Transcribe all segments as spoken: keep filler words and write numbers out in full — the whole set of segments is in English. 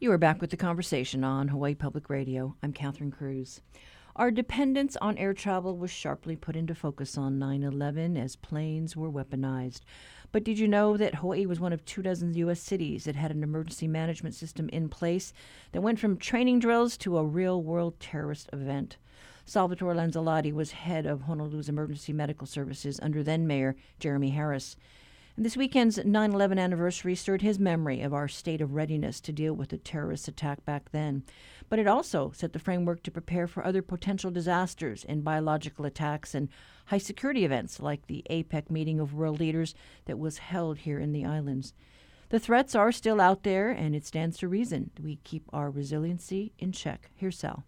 You are back with The Conversation on Hawaii Public Radio. I'm Catherine Cruz. Our dependence on air travel was sharply put into focus on nine eleven as planes were weaponized. But did you know that Hawaii was one of two dozen U S cities that had an emergency management system in place that went from training drills to a real-world terrorist event? Salvatore Lanzalotti was head of Honolulu's Emergency Medical Services under then-Mayor Jeremy Harris. And this weekend's nine eleven anniversary stirred his memory of our state of readiness to deal with the terrorist attack back then. But it also set the framework to prepare for other potential disasters and biological attacks and high-security events like the APEC meeting of world leaders that was held here in the islands. The threats are still out there, and it stands to reason we keep our resiliency in check. Here's Sal.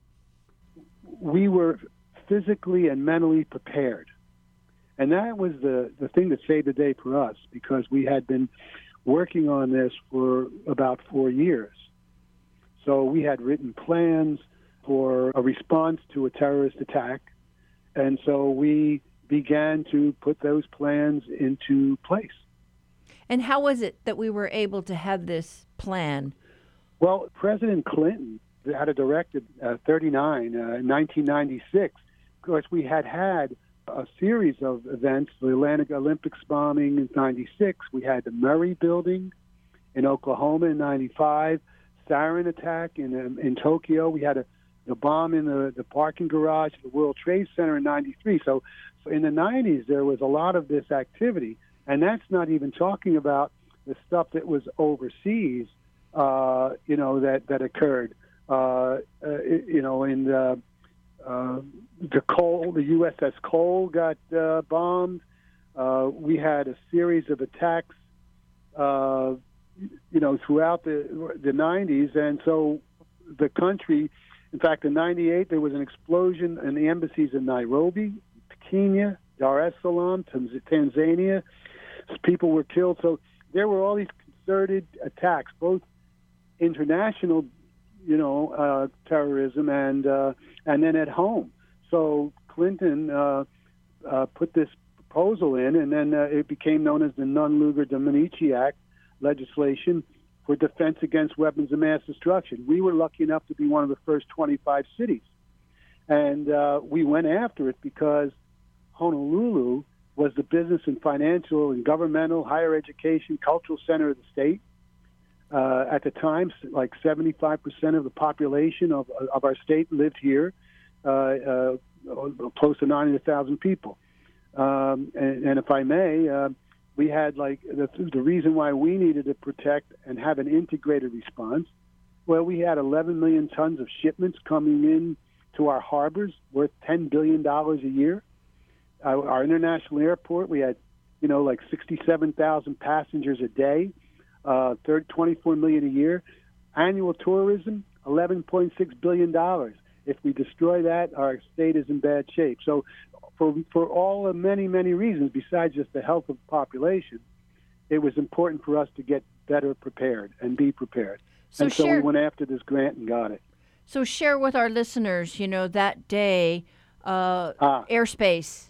We were physically and mentally prepared. And that was the, the thing that saved the day for us, because we had been working on this for about four years. So we had written plans for a response to a terrorist attack, and so we began to put those plans into place. And how was it that we were able to have this plan? Well, President Clinton had a directive, uh, thirty-nine, uh, nineteen ninety-six. Of course, we had had a series of events, the Atlantic Olympics bombing in ninety-six. We had the Murray building in Oklahoma in ninety-five, sarin attack in um, in Tokyo. We had a, the bomb in the, the parking garage at the World Trade Center in ninety-three. So, so in the nineties, there was a lot of this activity, and that's not even talking about the stuff that was overseas, uh, you know, that, that occurred, uh, uh, you know, in the... Uh, the Cole, the U S S Cole got uh, bombed. Uh, we had a series of attacks, uh, you know, throughout the the nineties, and so the country. In fact, in ninety-eight there was an explosion in the embassies in Nairobi, Kenya, Dar es Salaam, Tanzania. People were killed. So there were all these concerted attacks, both international, you know, uh, terrorism and uh, and then at home. So Clinton uh, uh, put this proposal in, and then uh, it became known as the Nunn-Lugar-Dominici Act legislation for defense against weapons of mass destruction. We were lucky enough to be one of the first twenty-five cities. And uh, we went after it because Honolulu was the business and financial and governmental, higher education, cultural center of the state. Uh, at the time, like seventy-five percent of the population of of our state lived here, uh, uh, close to nine hundred thousand people. Um, and, and if I may, uh, we had like the, the reason why we needed to protect and have an integrated response. Well, we had eleven million tons of shipments coming in to our harbors, worth ten billion dollars a year. Our, our international airport, we had, you know, like sixty-seven thousand passengers a day. Uh, twenty-four million dollars a year. Annual tourism, eleven point six billion dollars. If we destroy that, our state is in bad shape. So, for for all the many many reasons besides just the health of the population, it was important for us to get better prepared and be prepared. So and share, so we went after this grant and got it. So share with our listeners, you know, that day, uh, ah. airspace.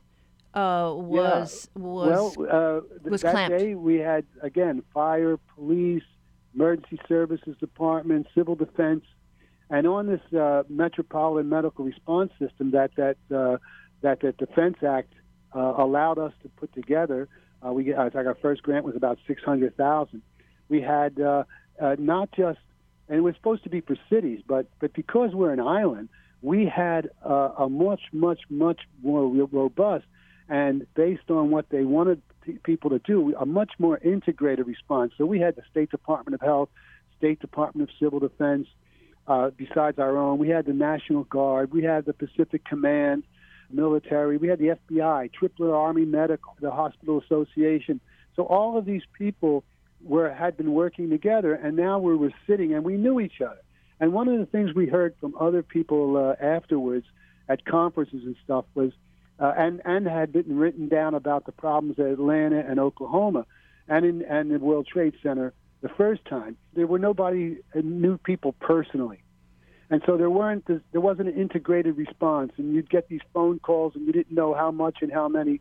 Uh, was yeah. was well, uh, was that clamped. Day we had, again, fire, police, emergency services department, civil defense, and on this uh, Metropolitan Medical Response System that that uh, that the Defense Act uh, allowed us to put together. Uh, we I think our first grant was about six hundred thousand. We had uh, uh, not just, and it was supposed to be for cities, but but because we're an island, we had uh, a much much much more robust. And based on what they wanted p- people to do, a much more integrated response. So we had the State Department of Health, State Department of Civil Defense, uh, besides our own. We had the National Guard. We had the Pacific Command, military. We had the F B I, Tripler Army Medical, the Hospital Association. So all of these people were had been working together, and now we were sitting, and we knew each other. And one of the things we heard from other people uh, afterwards at conferences and stuff was, Uh, and, and had been written down about the problems at Atlanta and Oklahoma and in and the World Trade Center the first time. There were nobody uh, knew people personally. And so there weren't this, there wasn't an integrated response, and you'd get these phone calls, and you didn't know how much and how many.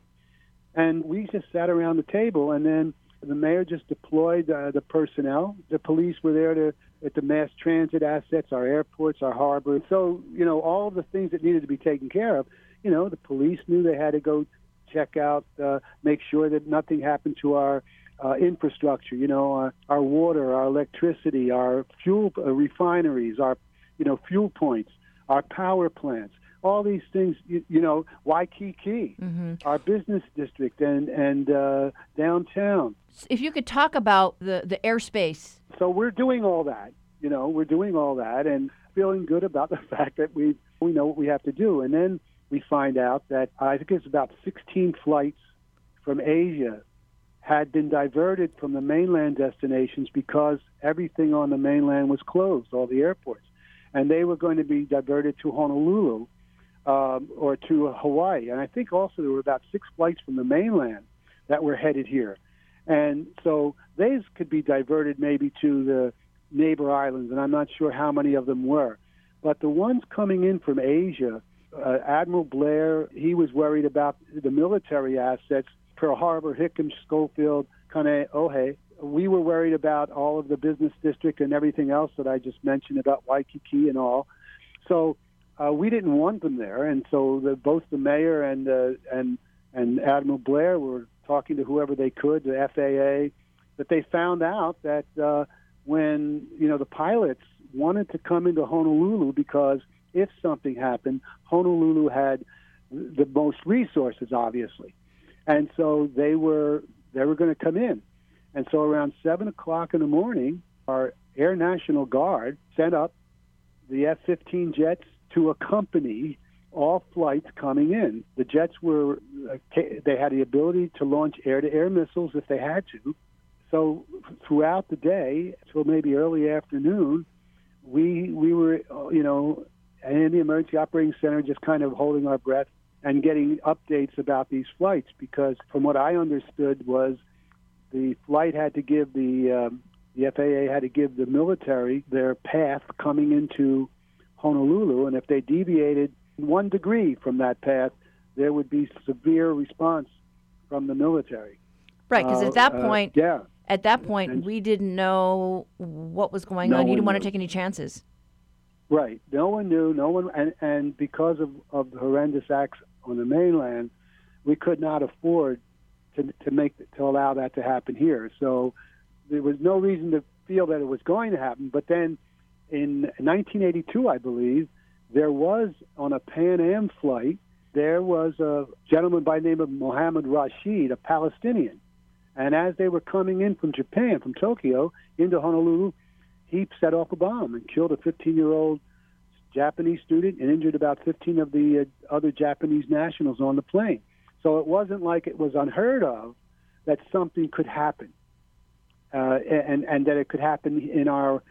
And we just sat around the table, and then the mayor just deployed uh, the personnel. The police were there to at the mass transit assets, our airports, our harbor. So, you know, all the things that needed to be taken care of, you know, the police knew they had to go check out, uh, make sure that nothing happened to our uh, infrastructure, you know, our, our water, our electricity, our fuel uh, refineries, our, you know, fuel points, our power plants, all these things, you, you know, Waikiki, mm-hmm. our business district and, and uh, downtown. If you could talk about the, the airspace. So we're doing all that, you know, we're doing all that and feeling good about the fact that we we know what we have to do. And then we find out that I think it's about sixteen flights from Asia had been diverted from the mainland destinations because everything on the mainland was closed, all the airports. And they were going to be diverted to Honolulu um, or to Hawaii. And I think also there were about six flights from the mainland that were headed here. And so these could be diverted maybe to the neighbor islands, and I'm not sure how many of them were. But the ones coming in from Asia, uh, Admiral Blair, he was worried about the military assets, Pearl Harbor, Hickam, Schofield, Kaneohe. We were worried about all of the business district and everything else that I just mentioned about Waikiki and all. So uh, we didn't want them there, and so the, both the mayor and uh, and and Admiral Blair were talking to whoever they could, the F A A, that they found out that uh, when, you know, the pilots wanted to come into Honolulu because if something happened, Honolulu had the most resources, obviously. And so they were they were going to come in. And so around seven o'clock in the morning, our Air National Guard sent up the F fifteen jets to accompany all flights coming in. The jets were, they had the ability to launch air-to-air missiles if they had to. So throughout the day, till maybe early afternoon, we we were, you know, in the Emergency Operating Center just kind of holding our breath and getting updates about these flights because from what I understood was the flight had to give the, um, the F A A had to give the military their path coming into Honolulu, and if they deviated one degree from that path, there would be severe response from the military. Right, because uh, at that point, uh, yeah. at that point, and we didn't know what was going no on. You didn't knew. want to take any chances. Right. No one knew. No one, and, and because of, of the horrendous acts on the mainland, we could not afford to to make to allow that to happen here. So there was no reason to feel that it was going to happen. But then, in nineteen eighty-two, I believe. There was, on a Pan Am flight, there was a gentleman by the name of Mohammed Rashid, a Palestinian. And as they were coming in from Japan, from Tokyo, into Honolulu, he set off a bomb and killed a fifteen-year-old Japanese student and injured about fifteen of the uh, other Japanese nationals on the plane. So it wasn't like it was unheard of that something could happen uh, and, and that it could happen in our,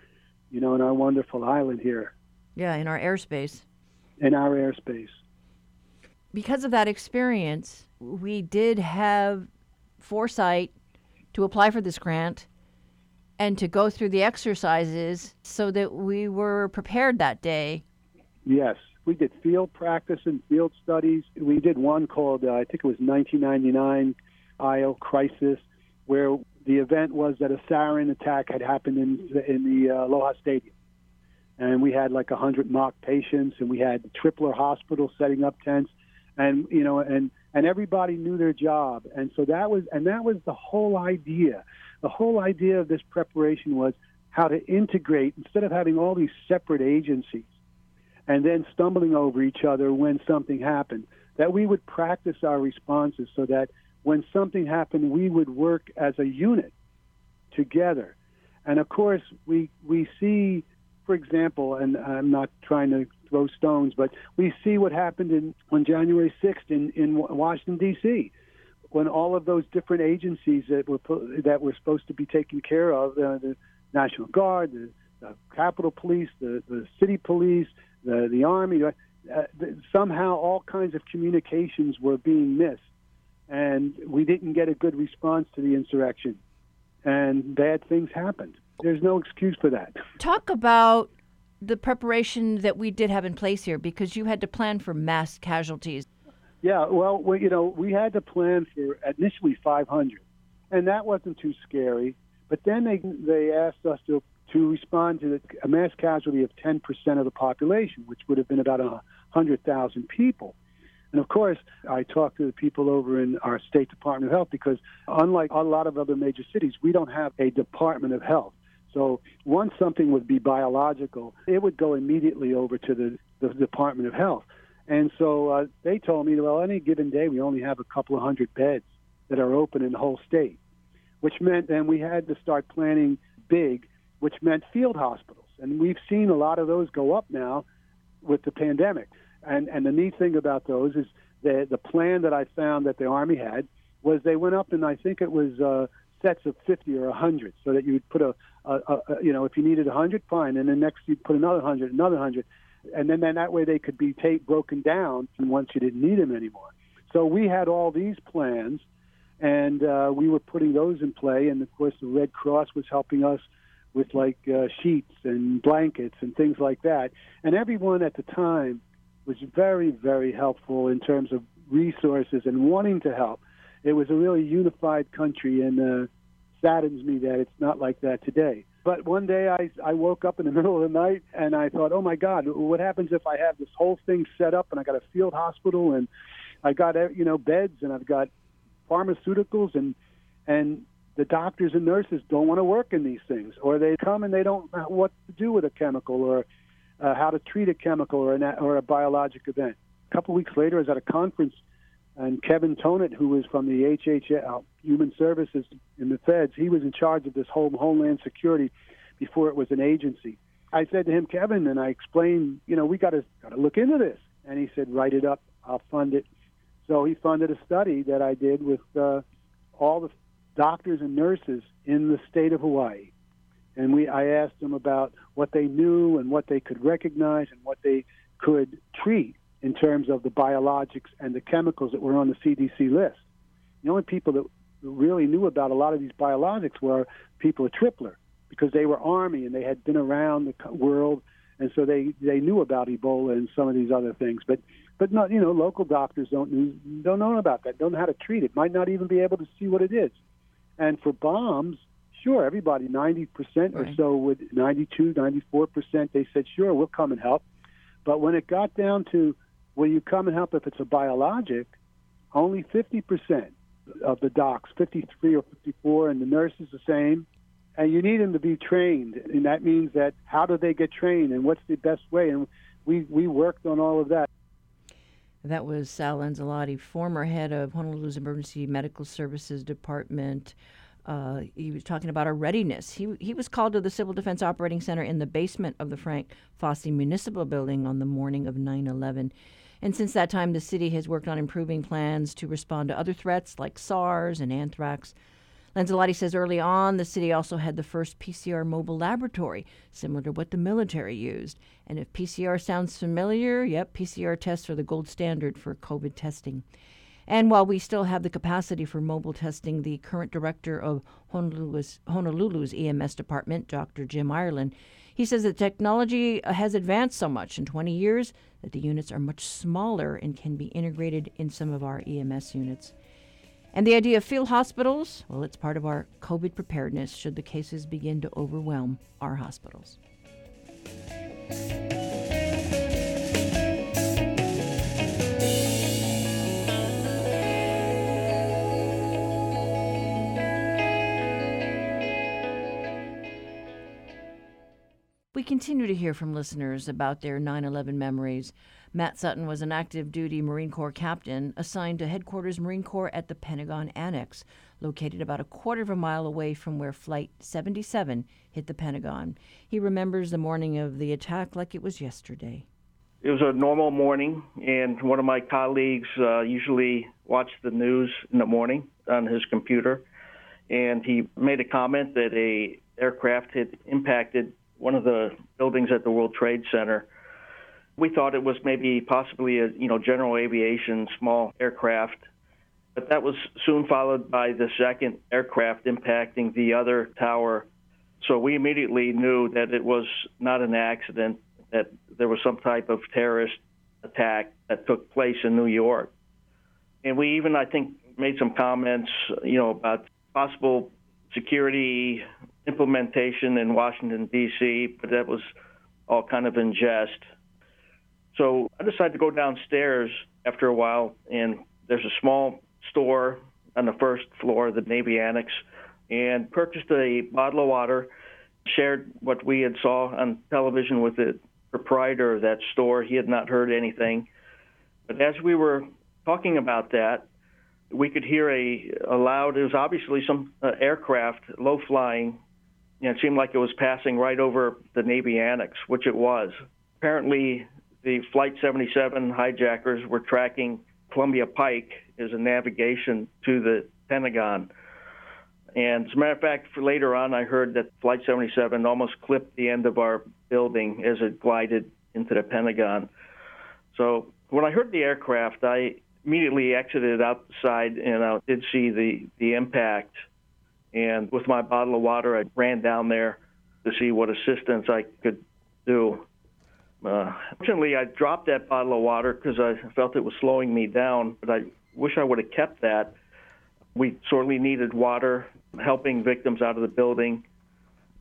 you know, in our wonderful island here. Yeah, in our airspace. In our airspace. Because of that experience, we did have foresight to apply for this grant and to go through the exercises so that we were prepared that day. Yes, we did field practice and field studies. We did one called, uh, I think it was nineteen ninety-nine I O Crisis, where the event was that a sarin attack had happened in, in the uh, Aloha Stadium. And we had like one hundred mock patients, and we had Tripler Hospital setting up tents, and you know, and, and everybody knew their job, and so that was and that was the whole idea. The whole idea of this preparation was how to integrate instead of having all these separate agencies, and then stumbling over each other when something happened. That we would practice our responses so that when something happened, we would work as a unit together, and of course, we we see. For example, and I'm not trying to throw stones, but we see what happened in, on January sixth in, in Washington, D C, when all of those different agencies that were that were supposed to be taken care of, uh, the National Guard, the, the Capitol Police, the, the City Police, the, the Army, uh, the, somehow all kinds of communications were being missed. And we didn't get a good response to the insurrection. And bad things happened. There's no excuse for that. Talk about the preparation that we did have in place here, because you had to plan for mass casualties. Yeah, well, we, you know, we had to plan for initially five hundred, and that wasn't too scary. But then they they asked us to to respond to the, a mass casualty of ten percent of the population, which would have been about one hundred thousand people. And, of course, I talked to the people over in our State Department of Health because, unlike a lot of other major cities, we don't have a Department of Health. So once something would be biological, it would go immediately over to the, the Department of Health. And so uh, they told me, well, any given day, we only have a couple of hundred beds that are open in the whole state, which meant then we had to start planning big, which meant field hospitals. And we've seen a lot of those go up now with the pandemic. And and the neat thing about those is that the plan that I found that the Army had was they went up, and I think it was uh, sets of fifty or one hundred, so that you would put a, a, a, you know, if you needed one hundred, fine, and then next you'd put another one hundred, another one hundred, and then, then that way they could be take, broken down once you didn't need them anymore. So we had all these plans, and uh, we were putting those in play, and, of course, the Red Cross was helping us with, like, uh, sheets and blankets and things like that. And everyone at the time was very, very helpful in terms of resources and wanting to help. It was a really unified country, and uh, saddens me that it's not like that today. But one day I, I woke up in the middle of the night, and I thought, oh, my God, what happens if I have this whole thing set up, and I got a field hospital, and I got, you know, beds, and I've got pharmaceuticals, and and the doctors and nurses don't want to work in these things, or they come and they don't know what to do with a chemical, or Uh, how to treat a chemical or, an, or a biologic event. A couple of weeks later, I was at a conference, and Kevin Tonit, who was from the H H S, Human Services in the Feds, he was in charge of this whole Homeland Security before it was an agency. I said to him, Kevin, and I explained, you know, we got to got to look into this. And he said, write it up. I'll fund it. So he funded a study that I did with uh, all the doctors and nurses in the state of Hawaii. And we, I asked them about what they knew and what they could recognize and what they could treat in terms of the biologics and the chemicals that were on the C D C list. The only people that really knew about a lot of these biologics were people at Tripler, because they were Army and they had been around the world, and so they, they knew about Ebola and some of these other things. But but not, you know, local doctors don't know, don't know about that, don't know how to treat it, might not even be able to see what it is. And for bombs, sure, everybody, ninety percent or so, would ninety-two, ninety-four percent, they said, sure, we'll come and help. But when it got down to, will you come and help if it's a biologic, only fifty percent of the docs, fifty-three or fifty-four, and the nurses the same. And you need them to be trained, and that means that how do they get trained and what's the best way? And we, we worked on all of that. That was Sal Lanzalotti, former head of Honolulu's Emergency Medical Services Department. Uh, he was talking about our readiness. He he was called to the Civil Defense Operating Center in the basement of the Frank Fosse Municipal Building on the morning of nine eleven. And since that time, the city has worked on improving plans to respond to other threats like SARS and anthrax. Lanzalotti says early on, the city also had the first P C R mobile laboratory, similar to what the military used. And if P C R sounds familiar, yep, P C R tests are the gold standard for COVID testing. And while we still have the capacity for mobile testing, the current director of Honolulu's, Honolulu's E M S department, Doctor Jim Ireland, he says that technology has advanced so much in twenty years that the units are much smaller and can be integrated in some of our E M S units. And the idea of field hospitals, well, it's part of our COVID preparedness should the cases begin to overwhelm our hospitals. We continue to hear from listeners about their nine eleven memories. Matt Sutton was an active-duty Marine Corps captain assigned to Headquarters Marine Corps at the Pentagon Annex, located about a quarter of a mile away from where Flight seventy-seven hit the Pentagon. He remembers the morning of the attack like it was yesterday. It was a normal morning, and one of my colleagues uh, usually watched the news in the morning on his computer, and he made a comment that a aircraft had impacted one of the buildings at the World Trade Center. We thought it was maybe possibly a, you know, general aviation, small aircraft, but that was soon followed by the second aircraft impacting the other tower. So we immediately knew that it was not an accident, that there was some type of terrorist attack that took place in New York. And we even, I think, made some comments, you know, about possible security implementation in Washington, D C, but that was all kind of in jest. So I decided to go downstairs after a while, and there's a small store on the first floor of the Navy Annex, and purchased a bottle of water, shared what we had saw on television with the proprietor of that store. He had not heard anything. But as we were talking about that, we could hear a, a loud, it was obviously some uh, aircraft, low flying. You know, it seemed like it was passing right over the Navy Annex, which it was. Apparently, the Flight seventy-seven hijackers were tracking Columbia Pike as a navigation to the Pentagon. And as a matter of fact, for later on, I heard that Flight seventy-seven almost clipped the end of our building as it glided into the Pentagon. So when I heard the aircraft, I immediately exited outside, and I did see the, the impact. And with my bottle of water, I ran down there to see what assistance I could do. Uh, fortunately, I dropped that bottle of water because I felt it was slowing me down, but I wish I would have kept that. We sorely needed water, helping victims out of the building,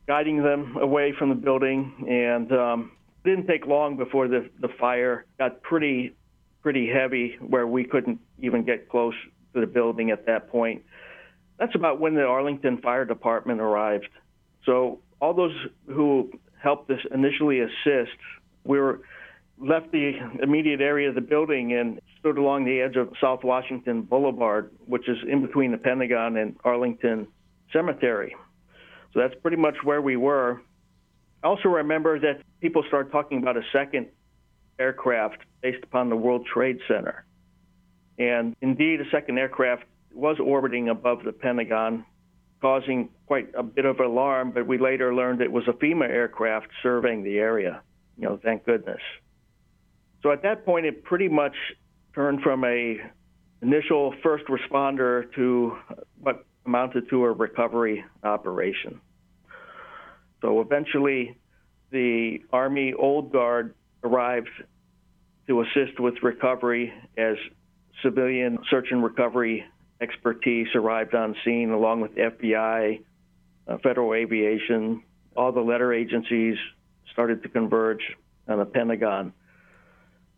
guiding them away from the building, and um, it didn't take long before the, the fire got pretty pretty heavy where we couldn't even get close to the building at that point. That's about when the Arlington Fire Department arrived. So all those who helped us initially assist, we were left the immediate area of the building and stood along the edge of South Washington Boulevard, which is in between the Pentagon and Arlington Cemetery. So that's pretty much where we were. I also remember that people started talking about a second aircraft based upon the World Trade Center. And indeed, a second aircraft was orbiting above the Pentagon, causing quite a bit of alarm, but we later learned it was a FEMA aircraft surveying the area. You know, thank goodness. So at that point, it pretty much turned from a initial first responder to what amounted to a recovery operation. So eventually, the Army Old Guard arrived to assist with recovery as civilian search and recovery expertise arrived on scene, along with F B I, uh, Federal Aviation. All the letter agencies started to converge on the Pentagon.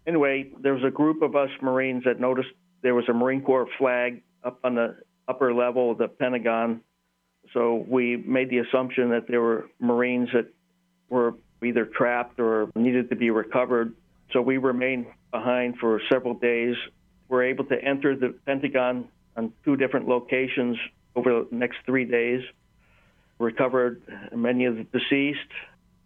Anyway, there was a group of us Marines that noticed there was a Marine Corps flag up on the upper level of the Pentagon. So we made the assumption that there were Marines that were either trapped or needed to be recovered. So we remained behind for several days. We were able to enter the Pentagon on two different locations over the next three days, recovered many of the deceased.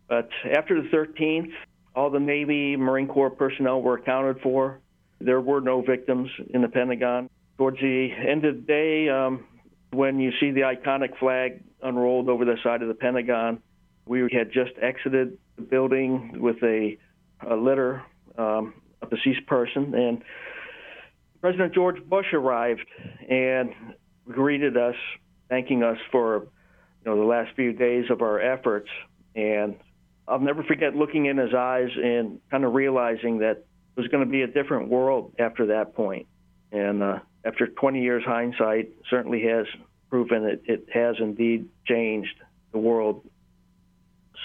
But after the thirteenth, all the Navy, Marine Corps personnel were accounted for. There were no victims in the Pentagon. Towards the end of the day, um, when you see the iconic flag unrolled over the side of the Pentagon, we had just exited the building with a, a litter, um, a deceased person, and President George Bush arrived and greeted us, thanking us for you know the last few days of our efforts. And I'll never forget looking in his eyes and kind of realizing that it was going to be a different world after that point. And uh, after twenty years hindsight, certainly has proven it, it has indeed changed the world.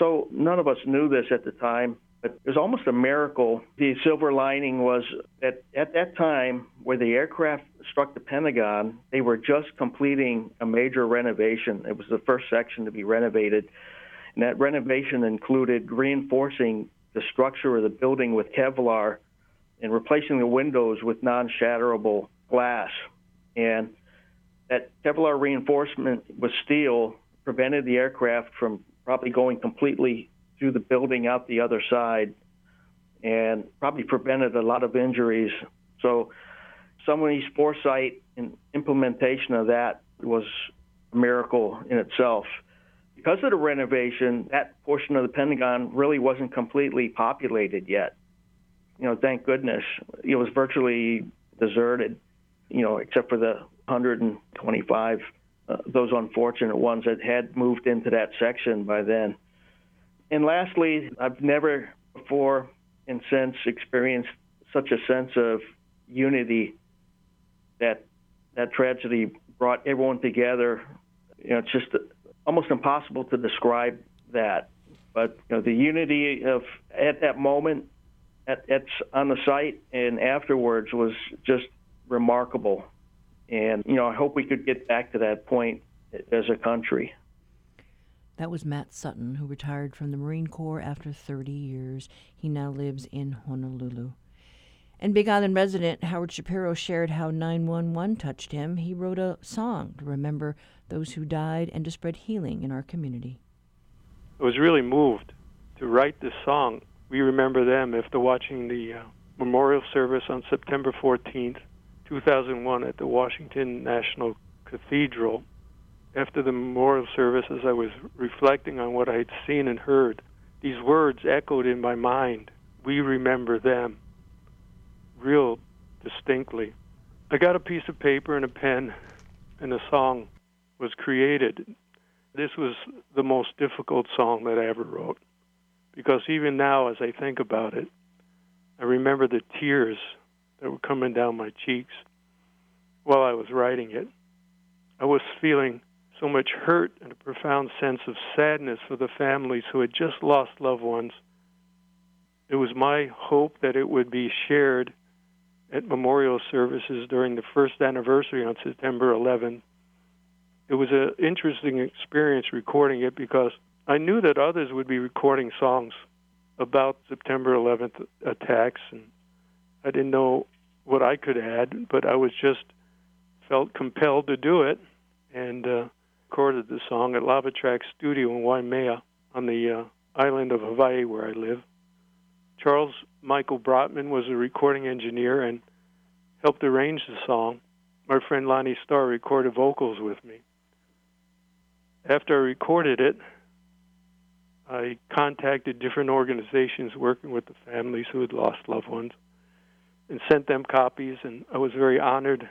So none of us knew this at the time, but it was almost a miracle. The silver lining was that at that time where the aircraft struck the Pentagon, they were just completing a major renovation. It was the first section to be renovated. And that renovation included reinforcing the structure of the building with Kevlar and replacing the windows with non-shatterable glass. And that Kevlar reinforcement with steel prevented the aircraft from probably going completely through the building out the other side and probably prevented a lot of injuries. So somebody's foresight and implementation of that was a miracle in itself. Because of the renovation, that portion of the Pentagon really wasn't completely populated yet. You know, thank goodness. It was virtually deserted, you know, except for the one hundred twenty-five, uh, those unfortunate ones that had moved into that section by then. And lastly, I've never before and since experienced such a sense of unity that that tragedy brought everyone together. You know, it's just almost impossible to describe that. But you know, the unity of at that moment, at, at on the site and afterwards, was just remarkable. And you know, I hope we could get back to that point as a country. That was Matt Sutton, who retired from the Marine Corps after thirty years. He now lives in Honolulu. And Big Island resident Howard Shapiro shared how nine one one touched him. He wrote a song to remember those who died and to spread healing in our community. I was really moved to write this song, "We Remember Them," after watching the uh, memorial service on September fourteenth, two thousand one at the Washington National Cathedral. After the memorial service, as I was reflecting on what I had seen and heard, these words echoed in my mind, "We remember them," real distinctly. I got a piece of paper and a pen, and a song was created. This was the most difficult song that I ever wrote, because even now, as I think about it, I remember the tears that were coming down my cheeks while I was writing it. I was feeling so much hurt and a profound sense of sadness for the families who had just lost loved ones. It was my hope that it would be shared at memorial services during the first anniversary on September eleventh. It was an interesting experience recording it, because I knew that others would be recording songs about September eleventh attacks, and I didn't know what I could add, but I was just felt compelled to do it, and uh, recorded the song at Lava Track Studio in Waimea on the uh, island of Hawaii where I live. Charles Michael Brotman was a recording engineer and helped arrange the song. My friend Lonnie Starr recorded vocals with me. After I recorded it, I contacted different organizations working with the families who had lost loved ones and sent them copies, and I was very honored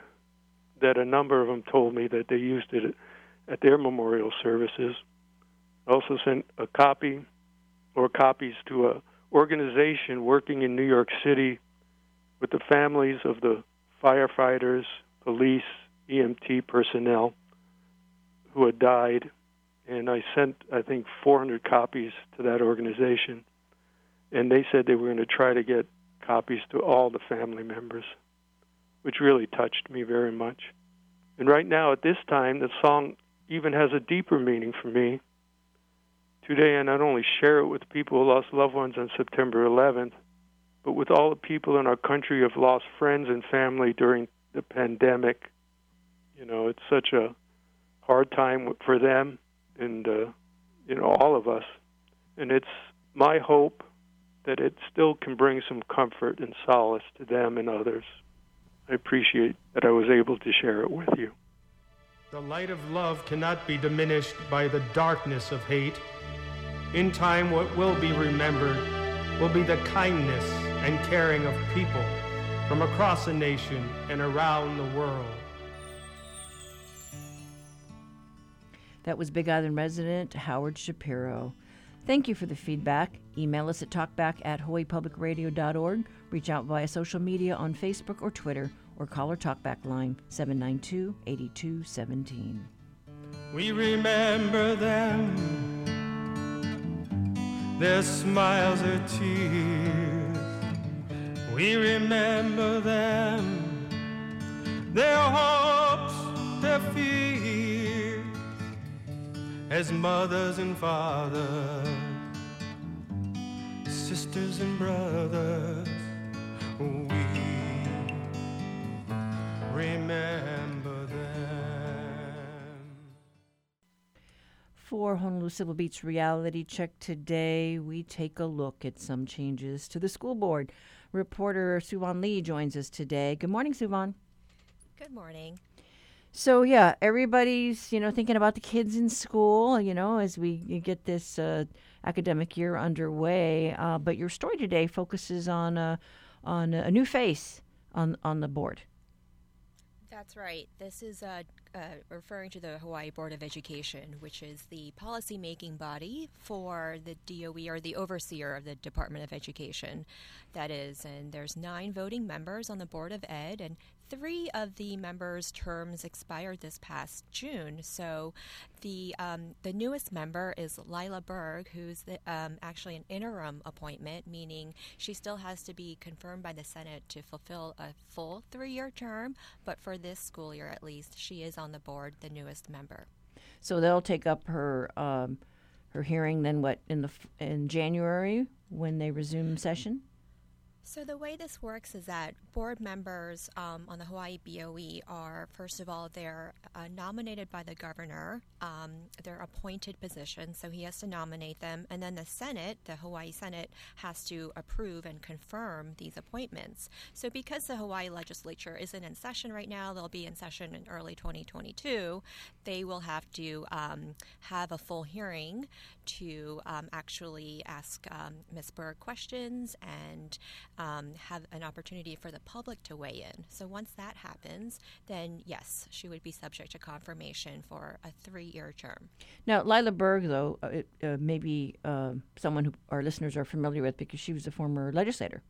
that a number of them told me that they used it at their memorial services. I also sent a copy or copies to an organization working in New York City with the families of the firefighters, police, E M T personnel who had died. And I sent, I think, four hundred copies to that organization. And they said they were going to try to get copies to all the family members, which really touched me very much. And right now, at this time, the song even has a deeper meaning for me. Today, I not only share it with people who lost loved ones on September eleventh, but with all the people in our country who have lost friends and family during the pandemic. You know, it's such a hard time for them and, uh, you know, all of us. And it's my hope that it still can bring some comfort and solace to them and others. I appreciate that I was able to share it with you. The light of love cannot be diminished by the darkness of hate. In time, what will be remembered will be the kindness and caring of people from across the nation and around the world. That was Big Island resident Howard Shapiro. Thank you for the feedback. Email us at talkback at hawaii public radio dot org. Reach out via social media on Facebook or Twitter, or call our talkback line, seven nine two, eight two one seven. We remember them, their smiles or tears. We remember them, their hopes, their fears. As mothers and fathers, sisters and brothers, we remember them. For Honolulu Civil Beat's Reality Check today, we take a look at some changes to the school board. Reporter Suvan Lee joins us today. Good morning, Suvan. Good morning. So, yeah, everybody's, you know, thinking about the kids in school, you know, as we get this uh, academic year underway. Uh, but your story today focuses on a, on a new face on, on the board. That's right. This is uh, uh, referring to the Hawaii Board of Education, which is the policy-making body for the D O E, or the overseer of the Department of Education, that is. And there's nine voting members on the Board of Ed, and three of the members' terms expired this past June. So the um, the newest member is Lila Berg, who's the, um, actually an interim appointment, meaning she still has to be confirmed by the Senate to fulfill a full three-year term. But for this school year, at least, she is on the board, the newest member. So they'll take up her um, her hearing then what in the in January when they resume session? So the way this works is that board members um, on the Hawaii B O E are, first of all, they're uh, nominated by the governor. Um, they're appointed positions, so he has to nominate them. And then the Senate, the Hawaii Senate, has to approve and confirm these appointments. So because the Hawaii legislature isn't in session right now, they'll be in session in early twenty twenty-two, they will have to um, have a full hearing to um, actually ask um, Miz Berg questions and Um, have an opportunity for the public to weigh in. So once that happens, then yes, she would be subject to confirmation for a three-year term. Now, Lila Berg, though, uh, it, uh, maybe uh, someone who our listeners are familiar with because she was a former legislator.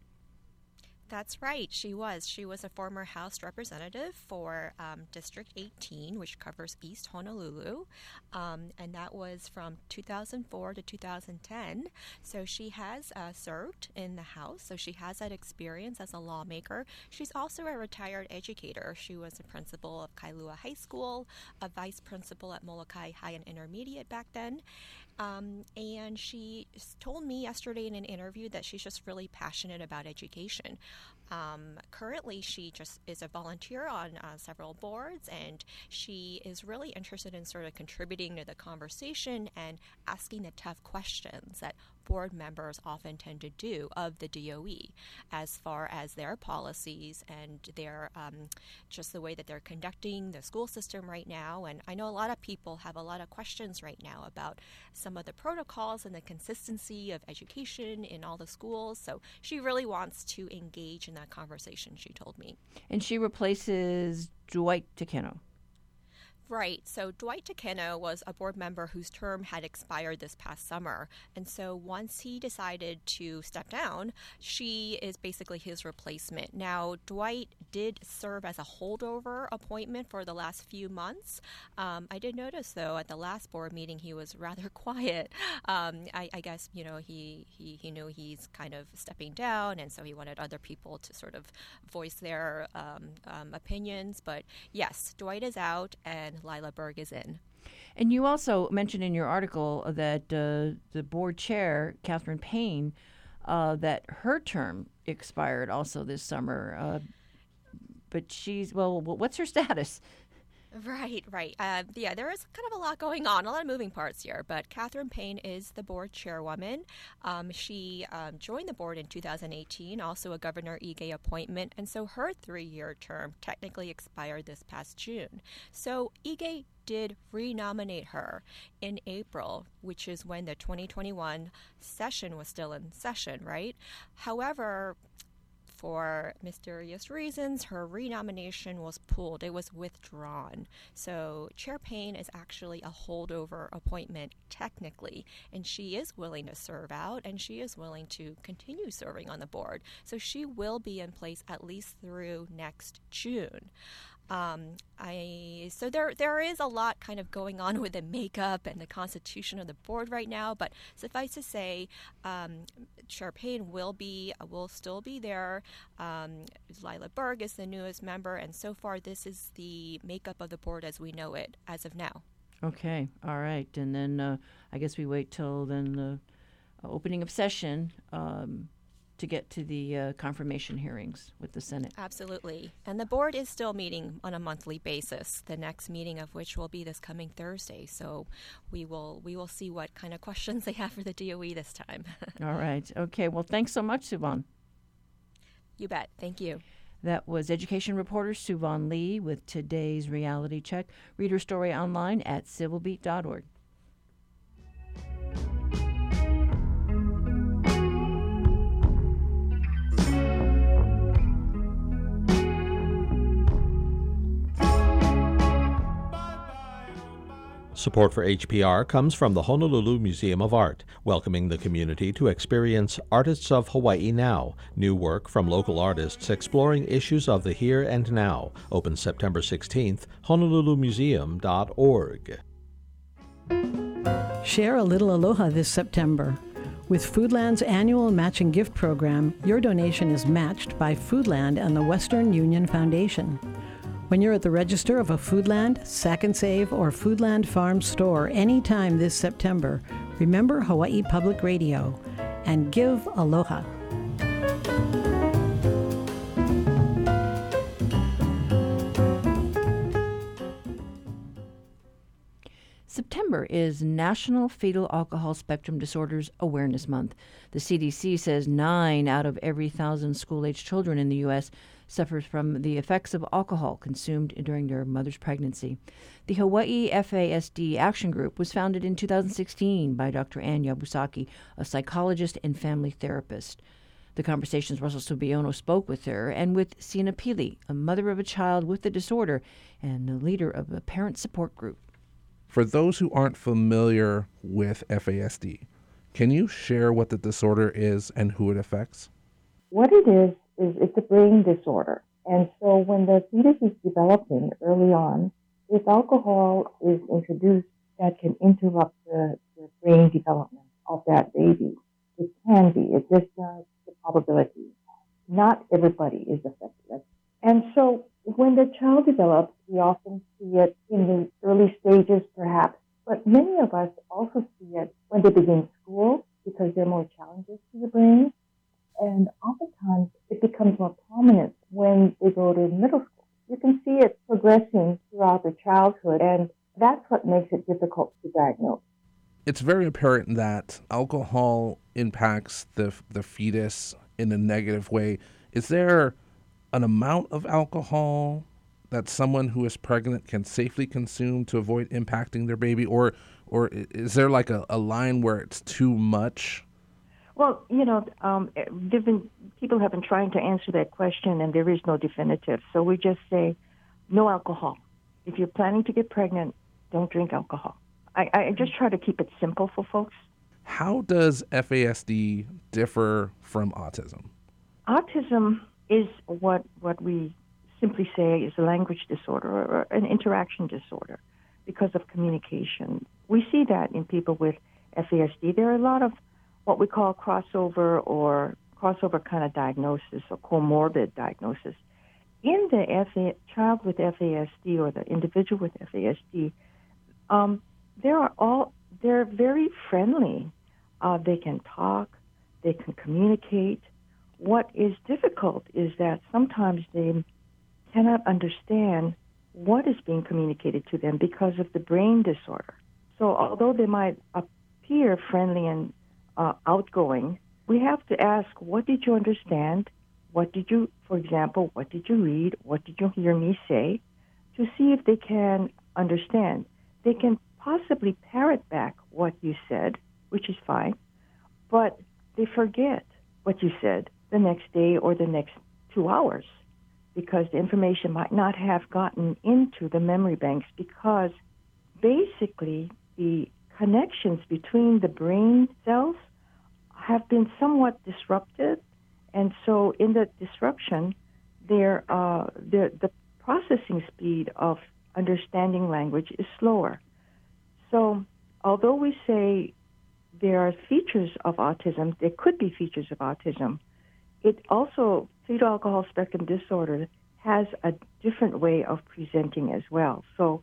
That's right. She was. She was a former House representative for um, District eighteen, which covers East Honolulu, um, and that was from two thousand four to two thousand ten. So she has uh, served in the House, so she has that experience as a lawmaker. She's also a retired educator. She was a principal of Kailua High School, a vice principal at Molokai High and Intermediate back then. Um, and she told me yesterday in an interview that she's just really passionate about education. Um, currently, she just is a volunteer on uh, several boards, and she is really interested in sort of contributing to the conversation and asking the tough questions that board members often tend to do of the D O E as far as their policies and their um, just the way that they're conducting the school system right now. And I know a lot of people have a lot of questions right now about some of the protocols and the consistency of education in all the schools. So she really wants to engage in that conversation, she told me. And she replaces Dwight Takeno. Right. So Dwight Takeno was a board member whose term had expired this past summer. And so once he decided to step down, she is basically his replacement. Now, Dwight did serve as a holdover appointment for the last few months. Um, I did notice, though, at the last board meeting, he was rather quiet. Um, I, I guess, you know, he, he, he knew he's kind of stepping down. And so he wanted other people to sort of voice their um, um, opinions. But yes, Dwight is out and Lila Berg is in. And you also mentioned in your article that uh, the board chair, Catherine Payne, uh, that her term expired also this summer. Uh, but she's, well, what's her status? Right, right. Uh, yeah, there is kind of a lot going on, a lot of moving parts here. But Catherine Payne is the board chairwoman. Um, she um, joined the board in two thousand eighteen, also a Governor Ige appointment. And so her three-year term technically expired this past June. So Ige did renominate her in April, which is when the twenty twenty-one session was still in session, right? However, for mysterious reasons, her renomination was pulled. It was withdrawn. So Chair Payne is actually a holdover appointment technically, and she is willing to serve out, and she is willing to continue serving on the board. So she will be in place at least through next June. Um, I so there there is a lot kind of going on with the makeup and the constitution of the board right now, but suffice to say, um, Chair Payne will be will still be there. Um, Lila Berg is the newest member, and so far this is the makeup of the board as we know it as of now. Okay, all right, and then uh, I guess we wait till then the opening of session. Um, to get to the uh, confirmation hearings with the Senate. Absolutely. And the board is still meeting on a monthly basis, the next meeting of which will be this coming Thursday. So we will we will see what kind of questions they have for the D O E this time. All right. Okay. Well, thanks so much, Suvan. You bet. Thank you. That was education reporter Suvan Lee with today's Reality Check. Read her story online at civil beat dot org. Support for H P R comes from the Honolulu Museum of Art, welcoming the community to experience Artists of Hawaii Now, new work from local artists exploring issues of the here and now. Open September sixteenth, honolulu museum dot org. Share a little aloha this September. With Foodland's annual matching gift program, your donation is matched by Foodland and the Western Union Foundation. When you're at the register of a Foodland, Sack and Save, or Foodland Farm store anytime this September, remember Hawaii Public Radio and give aloha. September is National Fetal Alcohol Spectrum Disorders Awareness Month. The C D C says nine out of every thousand school-aged children in the U S suffers from the effects of alcohol consumed during their mother's pregnancy. The Hawaii F A S D Action Group was founded in two thousand sixteen by Doctor Anne Yabusaki, a psychologist and family therapist. The Conversation's Russell Subiono spoke with her and with Sina Pili, a mother of a child with the disorder and the leader of a parent support group. For those who aren't familiar with F A S D, can you share what the disorder is and who it affects? What it is, is it's a brain disorder. And so when the fetus is developing early on, if alcohol is introduced, that can interrupt the, the brain development of that baby. It can be. It's just uh, the probability. Not everybody is affected. And so when the child develops, we often see it in the early stages, perhaps, but many of us also see it when they begin school because there are more challenges to the brain, and oftentimes it becomes more prominent when they go to middle school. You can see it progressing throughout the childhood, and that's what makes it difficult to diagnose. It's very apparent that alcohol impacts the the fetus in a negative way. Is there an amount of alcohol that someone who is pregnant can safely consume to avoid impacting their baby? Or or is there like a, a line where it's too much? Well, you know, um, different people have been trying to answer that question, and there is no definitive. So we just say, no alcohol. If you're planning to get pregnant, don't drink alcohol. I, I just try to keep it simple for folks. How does F A S D differ from autism? Autism is what what we simply say is a language disorder or an interaction disorder because of communication. We see that in people with F A S D. There are a lot of what we call crossover or crossover kind of diagnosis or comorbid diagnosis. In the F A, child with F A S D or the individual with F A S D, um, there are all they're very friendly. Uh, they can talk, they can communicate. What is difficult is that sometimes they cannot understand what is being communicated to them because of the brain disorder. So although they might appear friendly and uh, outgoing, we have to ask, what did you understand? What did you, for example, what did you read? What did you hear me say? To see if they can understand. They can possibly parrot back what you said, which is fine, but they forget what you said the next day or the next two hours because the information might not have gotten into the memory banks because basically the connections between the brain cells have been somewhat disrupted. And so in that disruption, their, uh, their, the processing speed of understanding language is slower. So although we say there are features of autism, there could be features of autism, it also, fetal alcohol spectrum disorder has a different way of presenting as well. So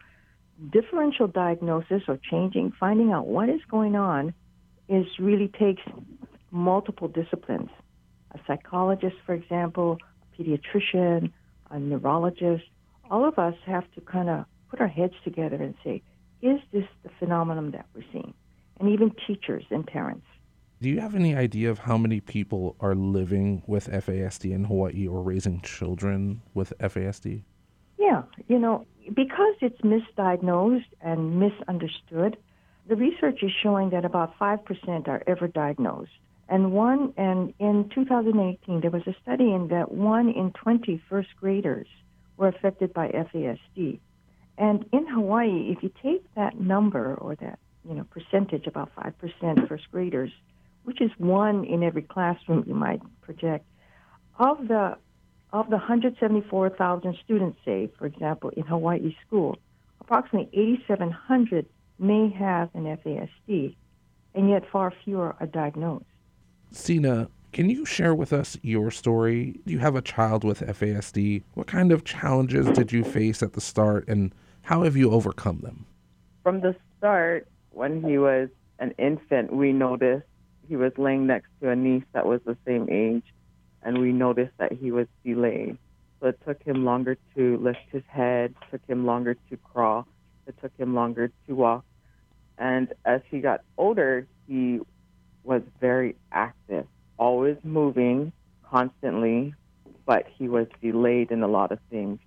differential diagnosis or changing, finding out what is going on is really takes multiple disciplines. A psychologist, for example, a pediatrician, a neurologist, all of us have to kind of put our heads together and say, is this the phenomenon that we're seeing? And even teachers and parents. Do you have any idea of how many people are living with F A S D in Hawaii or raising children with F A S D? Yeah, you know, because it's misdiagnosed and misunderstood, the research is showing that about five percent are ever diagnosed. And one, and in two thousand eighteen, there was a study in that one in twenty first graders were affected by F A S D. And in Hawaii, if you take that number or that, you know, percentage, about five percent first graders, which is one in every classroom, you might project, of the of the one hundred seventy-four thousand students, say, for example, in Hawaii school, approximately eighty-seven hundred may have an F A S D, and yet far fewer are diagnosed. Sina, can you share with us your story? You have a child with F A S D. What kind of challenges did you face at the start, and how have you overcome them? From the start, when he was an infant, we noticed he was laying next to a niece that was the same age, and we noticed that he was delayed. So it took him longer to lift his head, took him longer to crawl, it took him longer to walk. And as he got older, he was very active, always moving constantly, but he was delayed in a lot of things.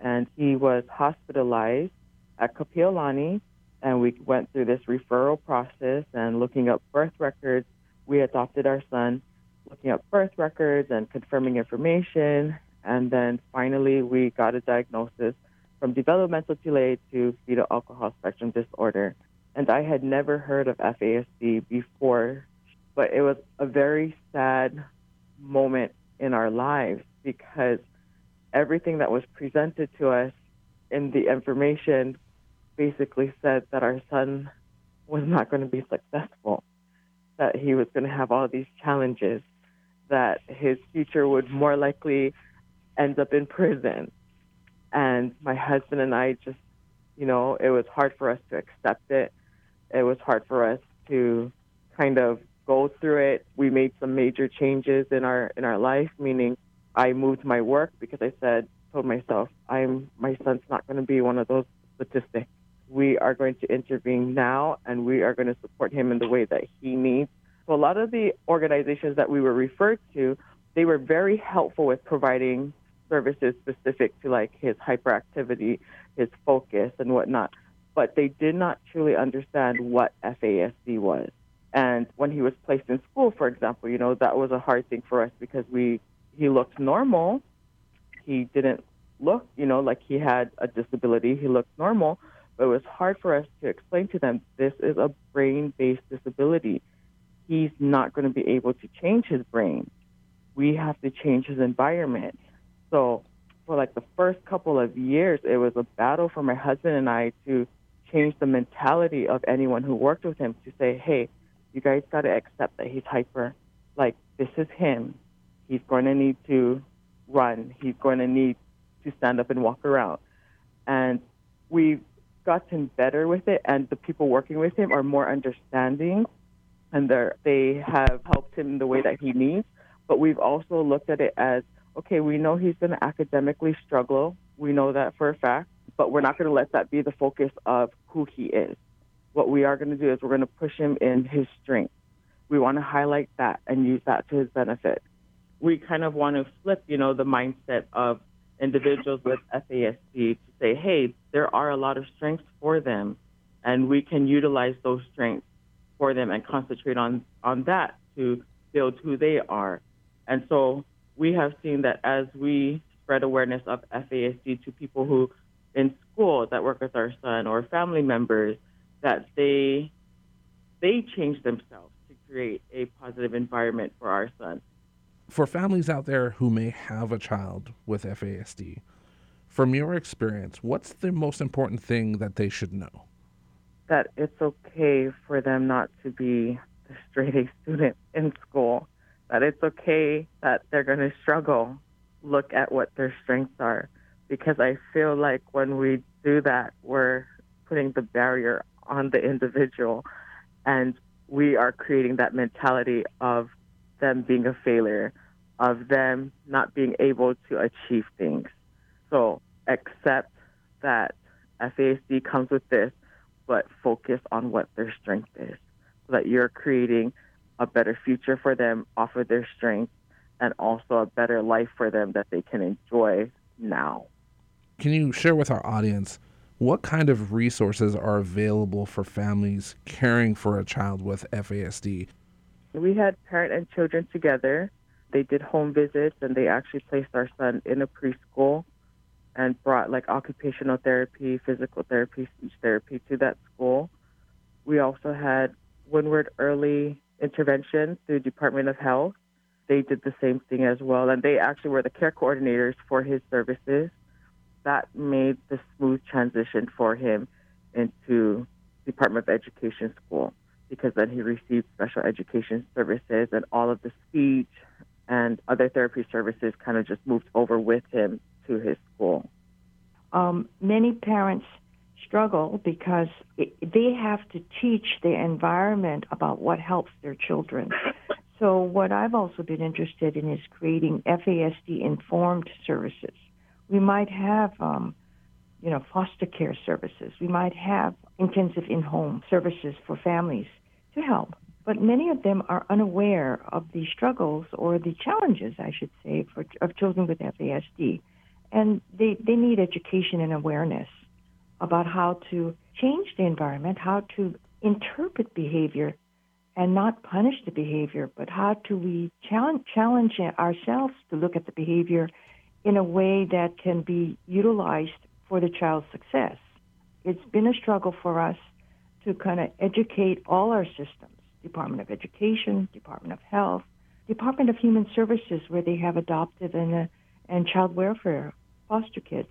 And he was hospitalized at Kapiolani, and we went through this referral process and looking up birth records. We adopted our son, looking up birth records and confirming information. And then finally, we got a diagnosis from developmental delay to fetal alcohol spectrum disorder. And I had never heard of F A S D before, but it was a very sad moment in our lives because everything that was presented to us in the information basically said that our son was not going to be successful, that he was going to have all these challenges, that his future would more likely end up in prison. And my husband and I just, you know, it was hard for us to accept it. It was hard for us to kind of go through it. We made some major changes in our in our life, meaning I moved my work because I said, told myself, I'm my son's not going to be one of those statistics. We are going to intervene now, and we are going to support him in the way that he needs. So a lot of the organizations that we were referred to, they were very helpful with providing services specific to, like, his hyperactivity, his focus, and whatnot. But they did not truly understand what F A S D was. And when he was placed in school, for example, you know, that was a hard thing for us because we he looked normal. He didn't look, you know, like he had a disability. He looked normal. But it was hard for us to explain to them, this is a brain-based disability. He's not going to be able to change his brain. We have to change his environment. So for like the first couple of years, it was a battle for my husband and I to change the mentality of anyone who worked with him to say, hey, you guys got to accept that he's hyper. Like, this is him. He's going to need to run. He's going to need to stand up and walk around. And we've gotten better with it, and the people working with him are more understanding, and they're, they have helped him in the way that he needs. But we've also looked at it as, okay, we know he's going to academically struggle. We know that for a fact, but we're not going to let that be the focus of who he is. What we are going to do is we're going to push him in his strength. We want to highlight that and use that to his benefit. We kind of want to flip, you know, the mindset of individuals with F A S D to say, hey, there are a lot of strengths for them, and we can utilize those strengths for them and concentrate on, on that to build who they are. And so we have seen that as we spread awareness of F A S D to people who in school that work with our son or family members, that they they change themselves to create a positive environment for our son. For families out there who may have a child with F A S D, from your experience, what's the most important thing that they should know? That it's okay for them not to be the straight-A student in school. That it's okay that they're going to struggle. Look at what their strengths are. Because I feel like when we do that, we're putting the barrier on the individual. And we are creating that mentality of them being a failure, of them not being able to achieve things. So accept that F A S D comes with this, but focus on what their strength is, so that you're creating a better future for them, off of their strengths, and also a better life for them that they can enjoy now. Can you share with our audience what kind of resources are available for families caring for a child with F A S D? We had parent and children together. They did home visits, and they actually placed our son in a preschool. and brought like occupational therapy, physical therapy, speech therapy to that school. We also had Winward Early Intervention through Department of Health. They did the same thing as well, and they actually were the care coordinators for his services. That made the smooth transition for him into Department of Education school, because then he received special education services, and all of the speech and other therapy services kind of just moved over with him to his school. Um, many parents struggle because it, they have to teach the environment about what helps their children. So what I've also been interested in is creating F A S D-informed services. We might have, um, you know, foster care services. We might have intensive in-home services for families to help. But many of them are unaware of the struggles or the challenges, I should say, for, of children with F A S D. And they, they need education and awareness about how to change the environment, how to interpret behavior and not punish the behavior, but how do we challenge, challenge ourselves to look at the behavior in a way that can be utilized for the child's success. It's been a struggle for us to kind of educate all our systems, Department of Education, Department of Health, Department of Human Services, where they have adoptive and uh, and child welfare foster kids,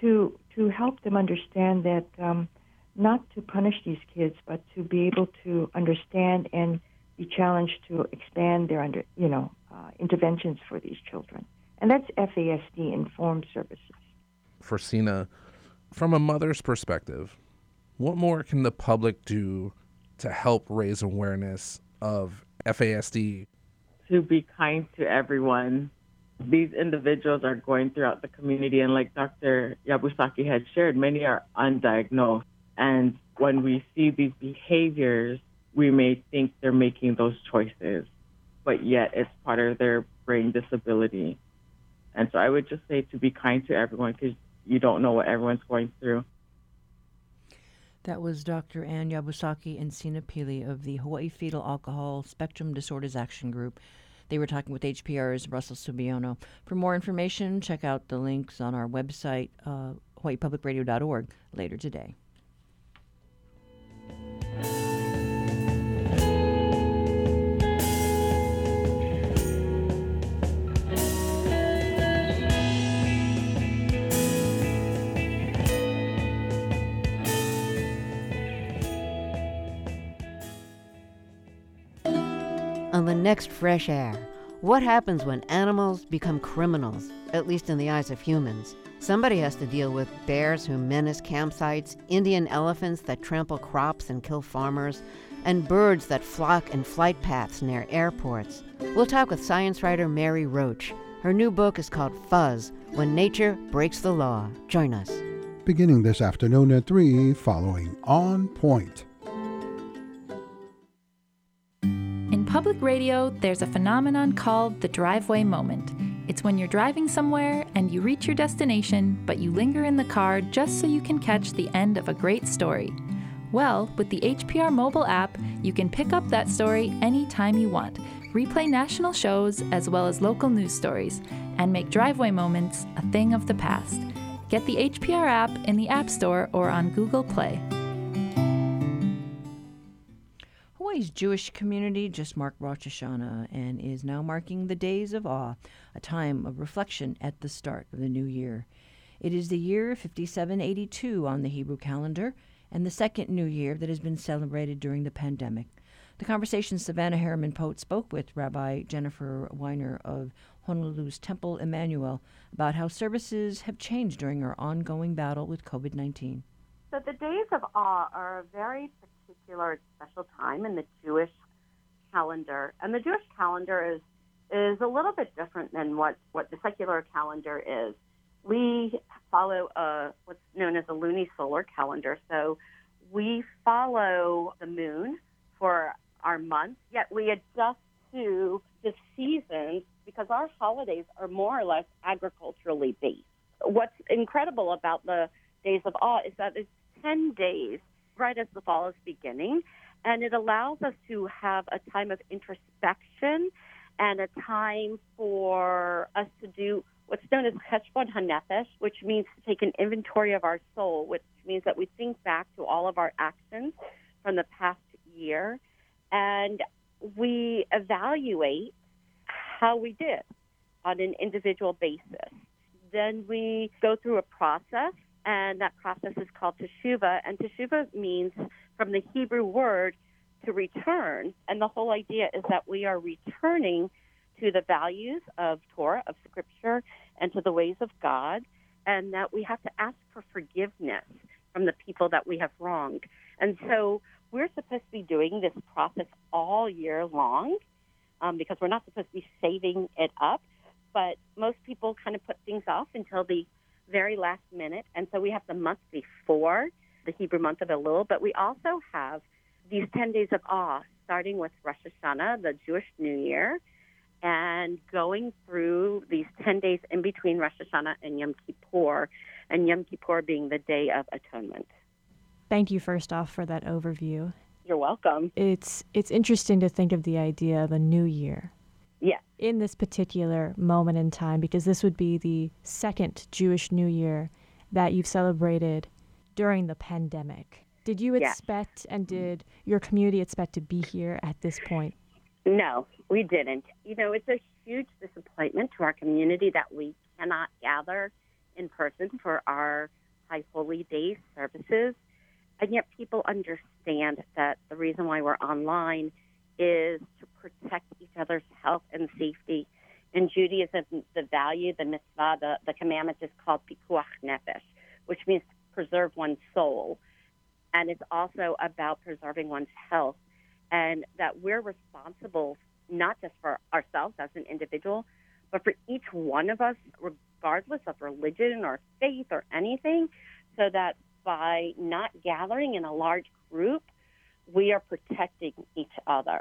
to to help them understand that um, not to punish these kids, but to be able to understand and be challenged to expand their under, you know uh, interventions for these children. And that's F A S D-informed services. For Sina, from a mother's perspective, what more can the public do to help raise awareness of F A S D? To be kind to everyone. These individuals are going throughout the community, and like Doctor Yabusaki had shared, many are undiagnosed. And when we see these behaviors, we may think they're making those choices, but yet it's part of their brain disability. And so I would just say to be kind to everyone, because you don't know what everyone's going through. That was Doctor Anne Yabusaki and Sina Pili of the Hawaii Fetal Alcohol Spectrum Disorders Action Group. They were talking with H P R's Russell Subiono. For more information, check out the links on our website, uh, hawaii public radio dot org, later today. On the next Fresh Air, what happens when animals become criminals, at least in the eyes of humans? Somebody has to deal with bears who menace campsites, Indian elephants that trample crops and kill farmers, and birds that flock in flight paths near airports. We'll talk with science writer Mary Roach. Her new book is called Fuzz, When Nature Breaks the Law. Join us. Beginning this afternoon at three, following On Point. Public radio, there's a phenomenon called the driveway moment. It's when you're driving somewhere and you reach your destination, but you linger in the car just so you can catch the end of a great story. Well, with the H P R mobile app, you can pick up that story anytime you want, replay national shows as well as local news stories, and make driveway moments a thing of the past. Get the H P R app in the App Store or on Google Play. Hawaii's Jewish community just marked Rosh Hashanah and is now marking the Days of Awe, a time of reflection at the start of the new year. It is the year fifty-seven eighty-two on the Hebrew calendar, and the second new year that has been celebrated during the pandemic. The conversation Savannah Harriman-Pote spoke with Rabbi Jennifer Weiner of Honolulu's Temple Emanu-El about how services have changed during our ongoing battle with covid nineteen. So the Days of Awe are a very particular special time in the Jewish calendar. And the Jewish calendar is is a little bit different than what, what the secular calendar is. We follow a, what's known as a lunisolar calendar. So we follow the moon for our month, yet we adjust to the seasons because our holidays are more or less agriculturally based. What's incredible about the Days of Awe is that it's ten days right as the fall is beginning, and it allows us to have a time of introspection and a time for us to do what's known as Cheshbon HaNefesh, which means to take an inventory of our soul, which means that we think back to all of our actions from the past year, and we evaluate how we did on an individual basis. Then we go through a process, and that process is called teshuva, and teshuva means, from the Hebrew word, to return, and the whole idea is that we are returning to the values of Torah, of Scripture, and to the ways of God, and that we have to ask for forgiveness from the people that we have wronged. And so we're supposed to be doing this process all year long um, because we're not supposed to be saving it up, but most people kind of put things off until the very last minute, and so we have the month before, the Hebrew month of Elul, but we also have these ten days of awe, starting with Rosh Hashanah, the Jewish New Year, and going through these ten days in between Rosh Hashanah and Yom Kippur, and Yom Kippur being the Day of Atonement. Thank you, first off, for that overview. You're welcome. It's it's interesting to think of the idea of a new year. Yes. In this particular moment in time, because this would be the second Jewish New Year that you've celebrated during the pandemic. Did you expect, yeah. and did your community expect to be here at this point? No, we didn't. You know, it's a huge disappointment to our community that we cannot gather in person for our High Holy Days services. And yet people understand that the reason why we're online is to protect each other's health and safety. In Judaism, the value, the mitzvah, the, the commandment is called pikuach nefesh, which means preserve one's soul. And it's also about preserving one's health, and that we're responsible not just for ourselves as an individual, but for each one of us, regardless of religion or faith or anything, so that by not gathering in a large group, we are protecting each other.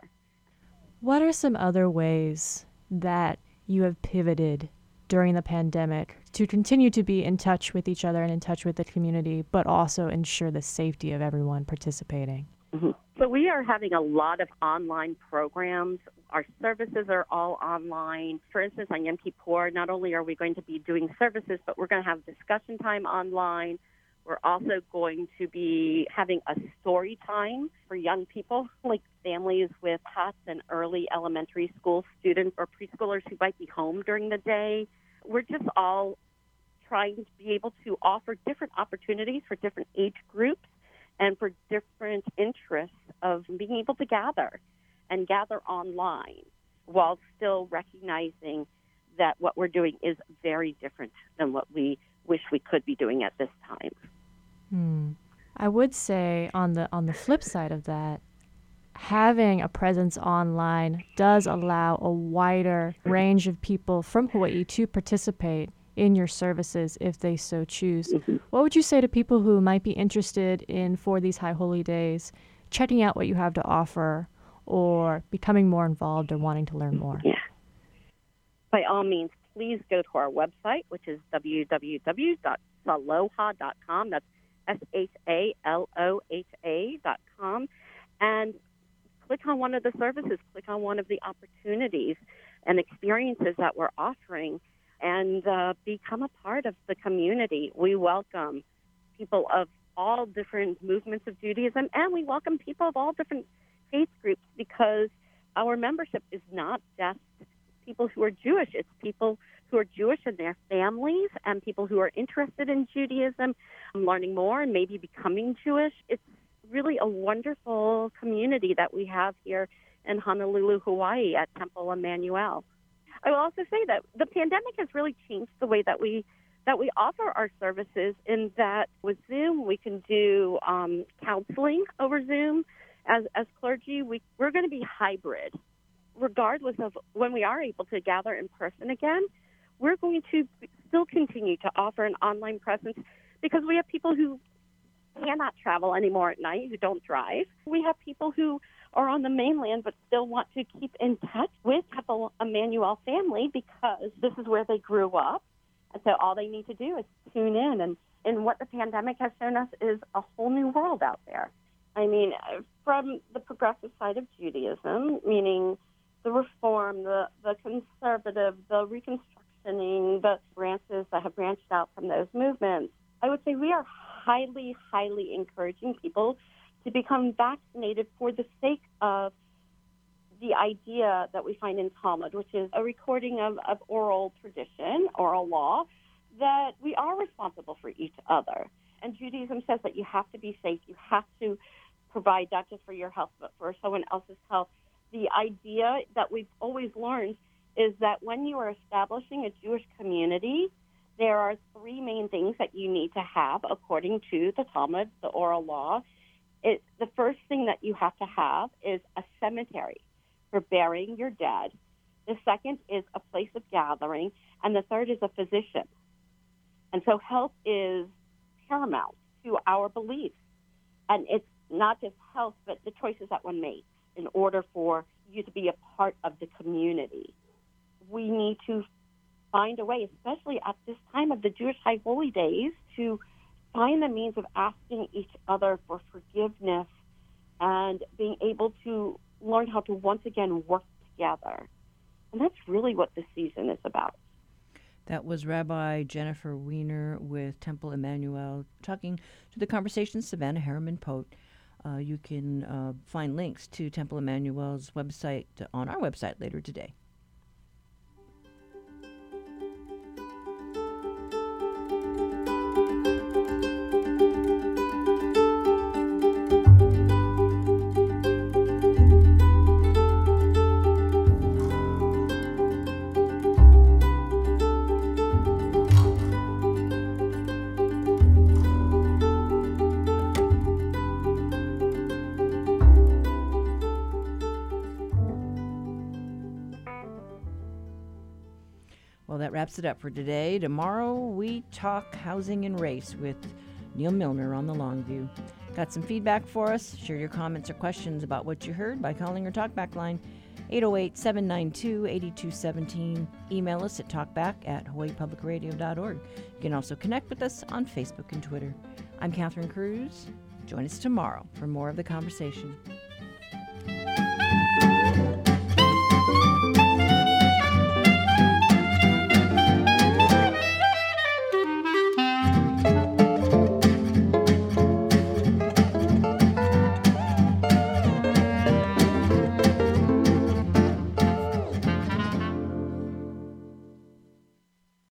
What are some other ways that you have pivoted during the pandemic to continue to be in touch with each other and in touch with the community, but also ensure the safety of everyone participating? Mm-hmm. So we are having a lot of online programs. Our services are all online. For instance, on Yom Kippur, not only are we going to be doing services, but we're going to have discussion time online. We're also going to be having a story time for young people, like families with H O T S and early elementary school students or preschoolers who might be home during the day. We're just all trying to be able to offer different opportunities for different age groups and for different interests of being able to gather and gather online while still recognizing that what we're doing is very different than what we wish we could be doing at this time. Hmm. I would say on the on the flip side of that, having a presence online does allow a wider range of people from Hawaii to participate in your services if they so choose. Mm-hmm. What would you say to people who might be interested in, for these High Holy Days, checking out what you have to offer or becoming more involved or wanting to learn more? Yeah. By all means, please go to our website, which is w w w dot saloha dot com. That's S H A L O H A dot com. And click on one of the services, click on one of the opportunities and experiences that we're offering, and uh, become a part of the community. We welcome people of all different movements of Judaism, and we welcome people of all different faith groups, because our membership is not just people who are Jewish. It's people who are Jewish and their families, and people who are interested in Judaism, learning more and maybe becoming Jewish. It's really a wonderful community that we have here in Honolulu, Hawaii at Temple Emanu-El. I will also say that the pandemic has really changed the way that we that we offer our services, in that with Zoom we can do um, counseling over Zoom. As, as clergy, we, we're going to be hybrid. Regardless of when we are able to gather in person again, we're going to still continue to offer an online presence, because we have people who cannot travel anymore at night, who don't drive. We have people who are on the mainland but still want to keep in touch with Temple Emanu-El family, because this is where they grew up. And so all they need to do is tune in. And, and what the pandemic has shown us is a whole new world out there. I mean, from the progressive side of Judaism, meaning the reform, the, the conservative, the reconstructioning, the branches that have branched out from those movements, I would say we are highly, highly encouraging people to become vaccinated for the sake of the idea that we find in Talmud, which is a recording of, of oral tradition, oral law, that we are responsible for each other. And Judaism says that you have to be safe. You have to provide not just for your health, but for someone else's health. The idea that we've always learned is that when you are establishing a Jewish community, there are three main things that you need to have according to the Talmud, the oral law. It, the first thing that you have to have is a cemetery for burying your dead. The second is a place of gathering. And the third is a physician. And so health is paramount to our beliefs. And it's not just health, but the choices that one makes in order for you to be a part of the community. We need to find a way, especially at this time of the Jewish High Holy Days, to find the means of asking each other for forgiveness and being able to learn how to once again work together. And that's really what this season is about. That was Rabbi Jennifer Weiner with Temple Emanu-El talking to the Conversation Savannah Harriman-Pote. Uh, you can uh, find links to Temple Emanu-El's website on our website later today. Wraps it up for today. Tomorrow we talk housing and race with Neil Milner on the Longview. Got some feedback for us? Share your comments or questions about what you heard by calling our talkback line eight oh eight, seven nine two, eight two one seven. Email us at talkback at hawaii public radio dot org. You can also connect with us on Facebook and Twitter. I'm Catherine Cruz. Join us tomorrow for more of The Conversation.